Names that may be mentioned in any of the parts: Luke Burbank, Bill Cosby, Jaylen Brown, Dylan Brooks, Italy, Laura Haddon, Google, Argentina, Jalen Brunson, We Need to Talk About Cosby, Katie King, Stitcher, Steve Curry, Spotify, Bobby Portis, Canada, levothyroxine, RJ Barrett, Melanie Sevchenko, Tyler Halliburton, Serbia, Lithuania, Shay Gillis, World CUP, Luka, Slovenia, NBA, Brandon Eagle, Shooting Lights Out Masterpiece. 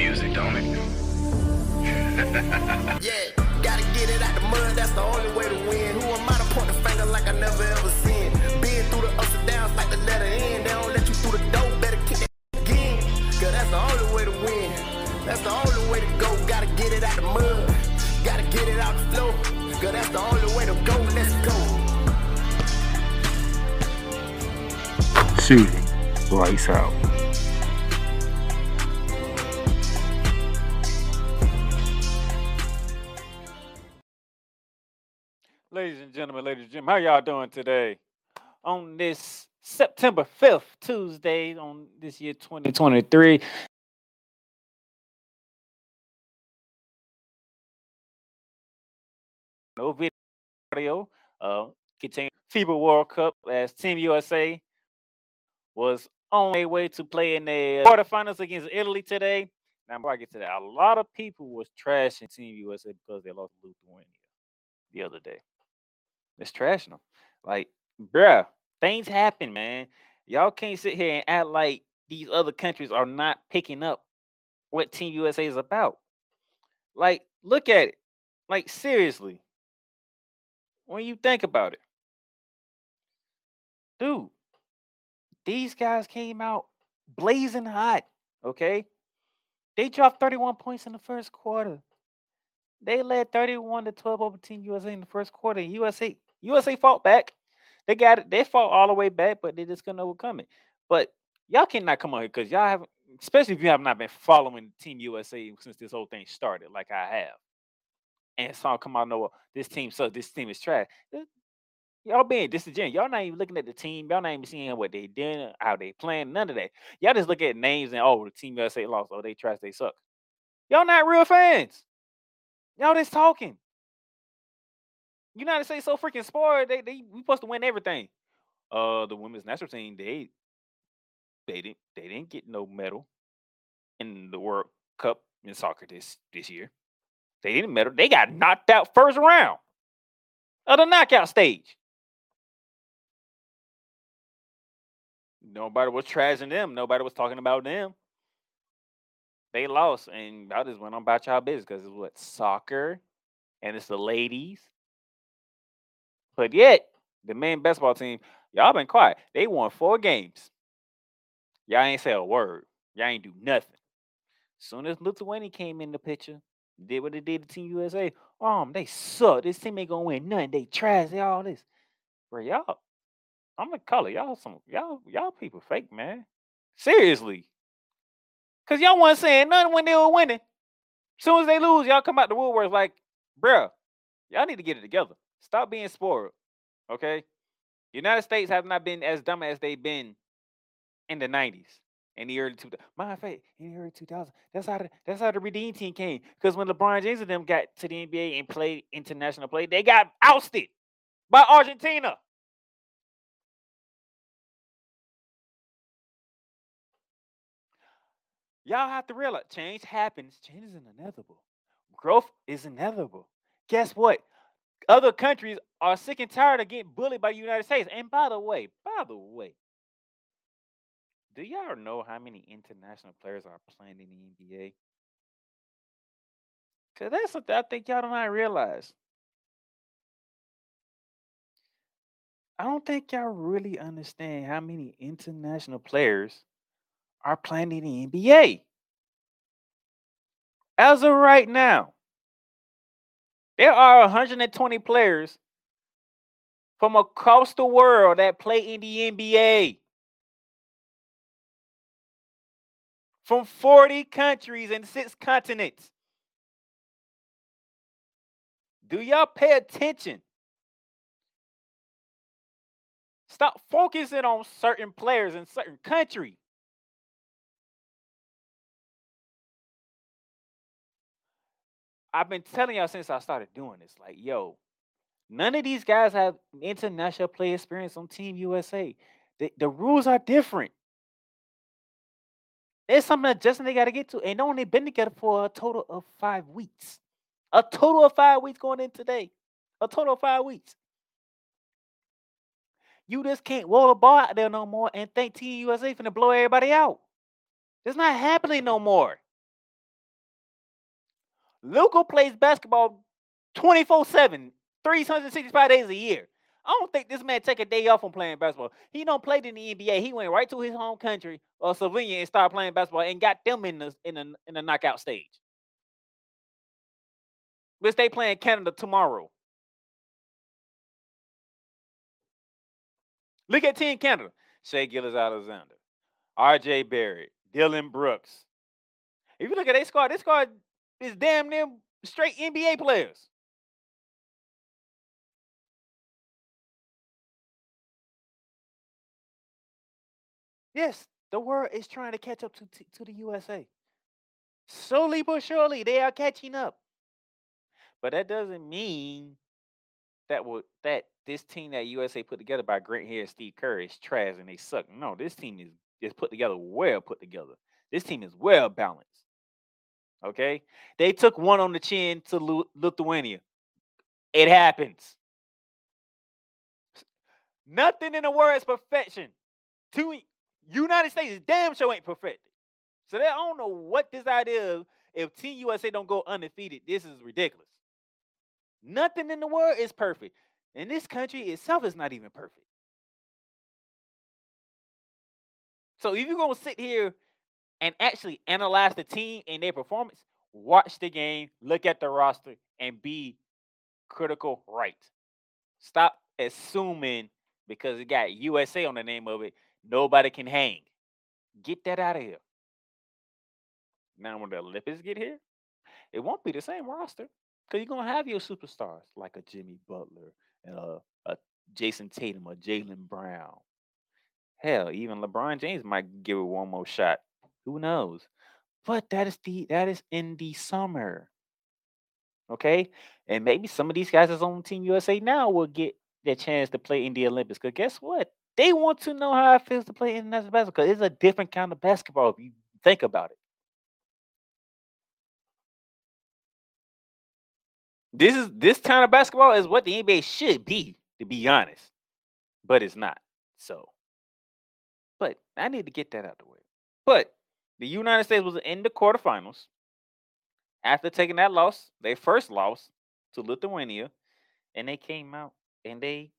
music, don't it? Yeah, gotta get it out the mud, that's the only way to win. Who am I to point the finger like I never ever seen? Being through the ups and downs like the letter N. They don't let you through the door, better kick that again. Cause that's the only way to win. That's the only way to go, gotta get it out the mud. Gotta get it out the floor. Cause that's the only way to go, let's go. Shooting Lights Out. Ladies and gentlemen, how y'all doing today? On this September 5th, Tuesday, on this year 2023. No video. Continue FIBA World Cup as Team USA was on their way to play in the quarterfinals against Italy today. Now, before I get to that, a lot of people was trashing Team USA because they lost to Lithuania the other day. It's trashing them. Like, bruh, things happen, man. Y'all can't sit here and act like these other countries are not picking up what Team USA is about. Like, look at it. Like, seriously. When you think about it. Dude, these guys came out blazing hot, okay? They dropped 31 points in the first quarter. They led 31-12 over Team USA in the first quarter. And USA fought back. They got it. They fought all the way back, but they just couldn't overcome it. But y'all cannot come out here because y'all haven't, especially if you have not been following Team USA since this whole thing started, like I have. And so I'll come out and know, this team sucks. This team is trash. Y'all being disingenuous. Y'all not even looking at the team. Y'all not even seeing what they did, how they playing, none of that. Y'all just look at names and, oh, the Team USA lost. Oh, they trash. They suck. Y'all not real fans. Y'all just talking. United States so freaking spoiled. We supposed to win everything. The women's national team, they didn't get no medal in the World Cup in soccer this year. They didn't medal. They got knocked out first round of the knockout stage. Nobody was trashing them. Nobody was talking about them. They lost, and I just went on about y'all business because it's what, soccer, and it's the ladies. But yet, the main basketball team, y'all been quiet. They won 4 games. Y'all ain't say a word. Y'all ain't do nothing. Soon as Lithuania came in the picture, did what they did to Team USA. They suck. This team ain't gonna win nothing. They trash. They all this. Bro, y'all, I'm gonna call it y'all people fake, man. Seriously. Because y'all wasn't saying nothing when they were winning. As soon as they lose, y'all come out the woodworks like, bruh, y'all need to get it together. Stop being spoiled, okay? United States have not been as dumb as they've been in the 90s and the early 2000s. My faith, in the early 2000s, that's how the Redeem team came. Because when LeBron James and them got to the NBA and played international play, they got ousted by Argentina. Y'all have to realize change happens. Change is inevitable. Growth is inevitable. Guess what? Other countries are sick and tired of getting bullied by the United States. And by the way, do y'all know how many international players are playing in the NBA? Because that's something I think y'all don't realize. I don't think y'all really understand how many international players are playing in the NBA. As of right now, there are 120 players from across the world that play in the NBA. From 40 countries and 6 continents. Do y'all pay attention? Stop focusing on certain players in certain countries. I've been telling y'all since I started doing this, like, yo, none of these guys have international play experience on Team USA. The rules are different. There's something adjusting they got to get to. And only been together for a total of 5 weeks. A total of 5 weeks going in today. A total of 5 weeks. You just can't roll a ball out there no more and think Team USA finna blow everybody out. It's not happening no more. Luka plays basketball 24/7, 365 days a year. I don't think this man take a day off from playing basketball. He don't play in the NBA. He went right to his home country or Slovenia and started playing basketball and got them in the knockout stage. Which they playing Canada tomorrow. Look at Team Canada. Shay Gillis Alexander, RJ Barrett, Dylan Brooks. If you look at this squad is damn near straight NBA players. Yes, the world is trying to catch up to the USA. Slowly but surely, they are catching up. But that doesn't mean that this team that USA put together by Grant Hill and Steve Curry is trash and they suck. No, this team is put together, well put together. This team is well balanced. Okay? They took one on the chin to Lithuania. It happens. Nothing in the world is perfection. United States is damn sure ain't perfected. So I don't know what this idea is. If Team USA don't go undefeated, this is ridiculous. Nothing in the world is perfect. And this country itself is not even perfect. So if you're going to sit here and actually analyze the team and their performance, watch the game, look at the roster, and be critical right. Stop assuming because it got USA on the name of it, nobody can hang. Get that out of here. Now when the Olympics get here, it won't be the same roster because you're going to have your superstars like a Jimmy Butler and a Jason Tatum or Jaylen Brown. Hell, even LeBron James might give it one more shot. Who knows? But that is in the summer. Okay? And maybe some of these guys that's on Team USA now will get their chance to play in the Olympics because guess what? They want to know how it feels to play international basketball because it's a different kind of basketball if you think about it. This kind of basketball is what the NBA should be, to be honest. But it's not. So, but I need to get that out of the way. But the United States was in the quarterfinals. After taking that loss, their first loss to Lithuania, and they came out and they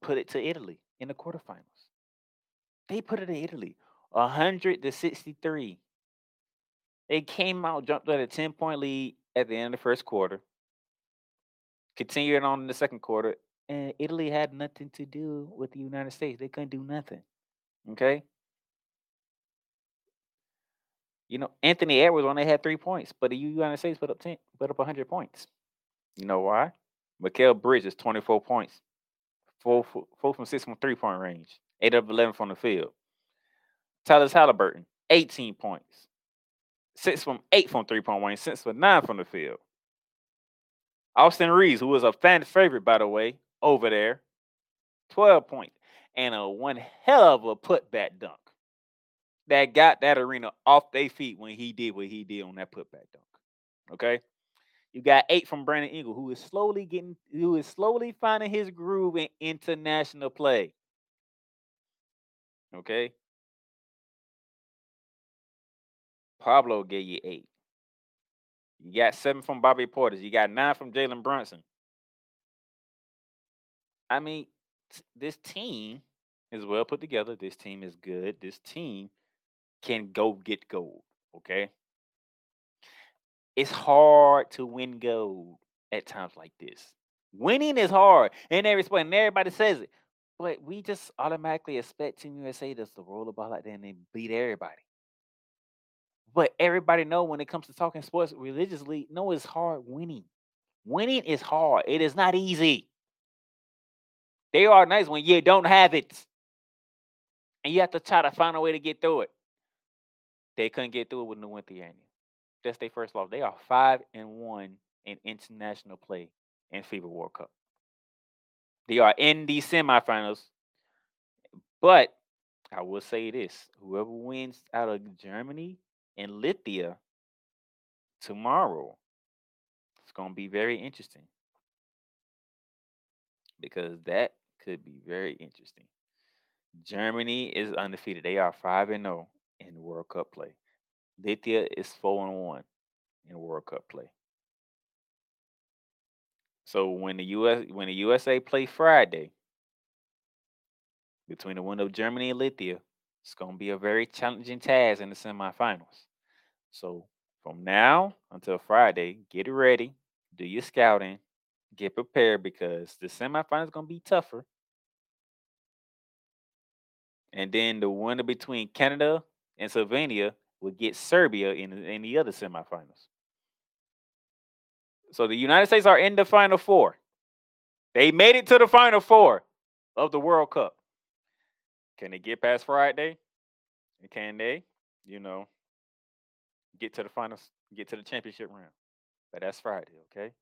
put it to Italy in the quarterfinals. They put it to Italy, 100-63. They came out, jumped at a 10-point lead at the end of the first quarter. Continuing on in the second quarter, and Italy had nothing to do with the United States. They couldn't do nothing. Okay? You know, Anthony Edwards only had 3 points, but the United States put up 100 points. You know why? Mikal Bridges, 24 points. 4 from 6 from three-point range. 8 of 11 from the field. Tyler Halliburton, 18 points. 6 from 8 from three-point range. 6 from 9 from the field. Austin Reeves, who was a fan favorite, by the way, over there, 12 points, and a one hell of a putback dunk that got that arena off their feet when he did what he did on that putback dunk. Okay? You got 8 from Brandon Eagle, who is slowly finding his groove in international play. Okay? Pablo gave you 8. You got 7 from Bobby Portis. You got 9 from Jalen Brunson. I mean, this team is well put together. This team is good. This team can go get gold, okay? It's hard to win gold at times like this. Winning is hard in every sport, and everybody says it. But we just automatically expect Team USA just to roll the ball out there and they beat everybody. But everybody know when it comes to talking sports religiously, no, it's hard winning. Winning is hard. It is not easy. They are nice when you don't have it. And you have to try to find a way to get through it. They couldn't get through it with Lithuania. That's their first loss. They are 5-1 in international play in FIBA World Cup. They are in the semifinals. But I will say this. Whoever wins out of Germany in Lithuania tomorrow, it's going to be very interesting because that could be very interesting. Germany is undefeated. They are 5-0 in World Cup play. Lithuania is 4-1 in World Cup play. So when the USA play Friday, between the window of Germany and Lithuania, it's going to be a very challenging task in the semifinals. So from now until Friday, get ready, do your scouting, get prepared, because the semifinals going to be tougher. And then the winner between Canada and Slovenia will get Serbia in the other semifinals. So the United States are in the Final Four. They made it to the Final Four of the World Cup. Can they get past Friday? And can they, get to the finals, get to the championship round? But that's Friday, okay?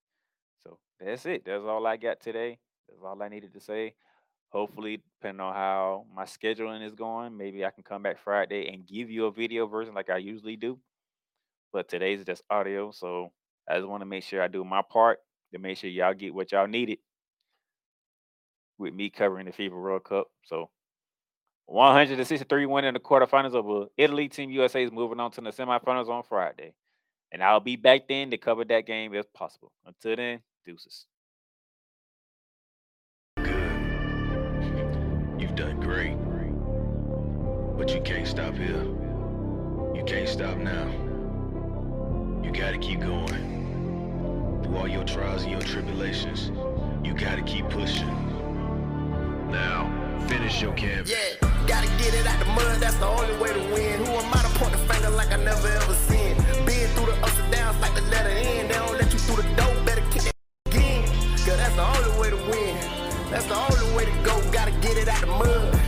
So that's it. That's all I got today. That's all I needed to say. Hopefully, depending on how my scheduling is going, maybe I can come back Friday and give you a video version like I usually do. But today's just audio, so I just want to make sure I do my part to make sure y'all get what y'all needed with me covering the FIBA World Cup. So 163 win in the quarterfinals over Italy. Team USA is moving on to the semifinals on Friday. And I'll be back then to cover that game if possible. Until then, deuces. Done great, but you can't stop here. You can't stop now. You gotta keep going through all your trials and your tribulations. You gotta keep pushing. Now finish your canvas. Yeah, gotta get it out the mud. That's the only way to win. Who am I to point the finger like I never ever seen? Been through the ups and downs like the letter N. They don't let you through the door. Better kick that again. Cause that's the only way to win. That's the only way to go. Gotta get it out the mud.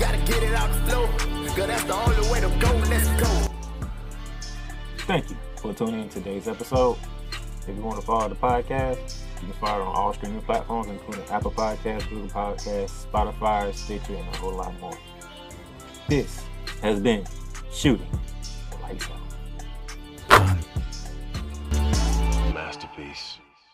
Gotta get it out the floor. Cause that's the only way to go. Let's go. Thank you for tuning in today's episode. If you want to follow the podcast, you can follow it on all streaming platforms, including Apple Podcasts, Google Podcasts, Spotify, Stitcher, and a whole lot more. This has been Shooting Lights Out Masterpiece.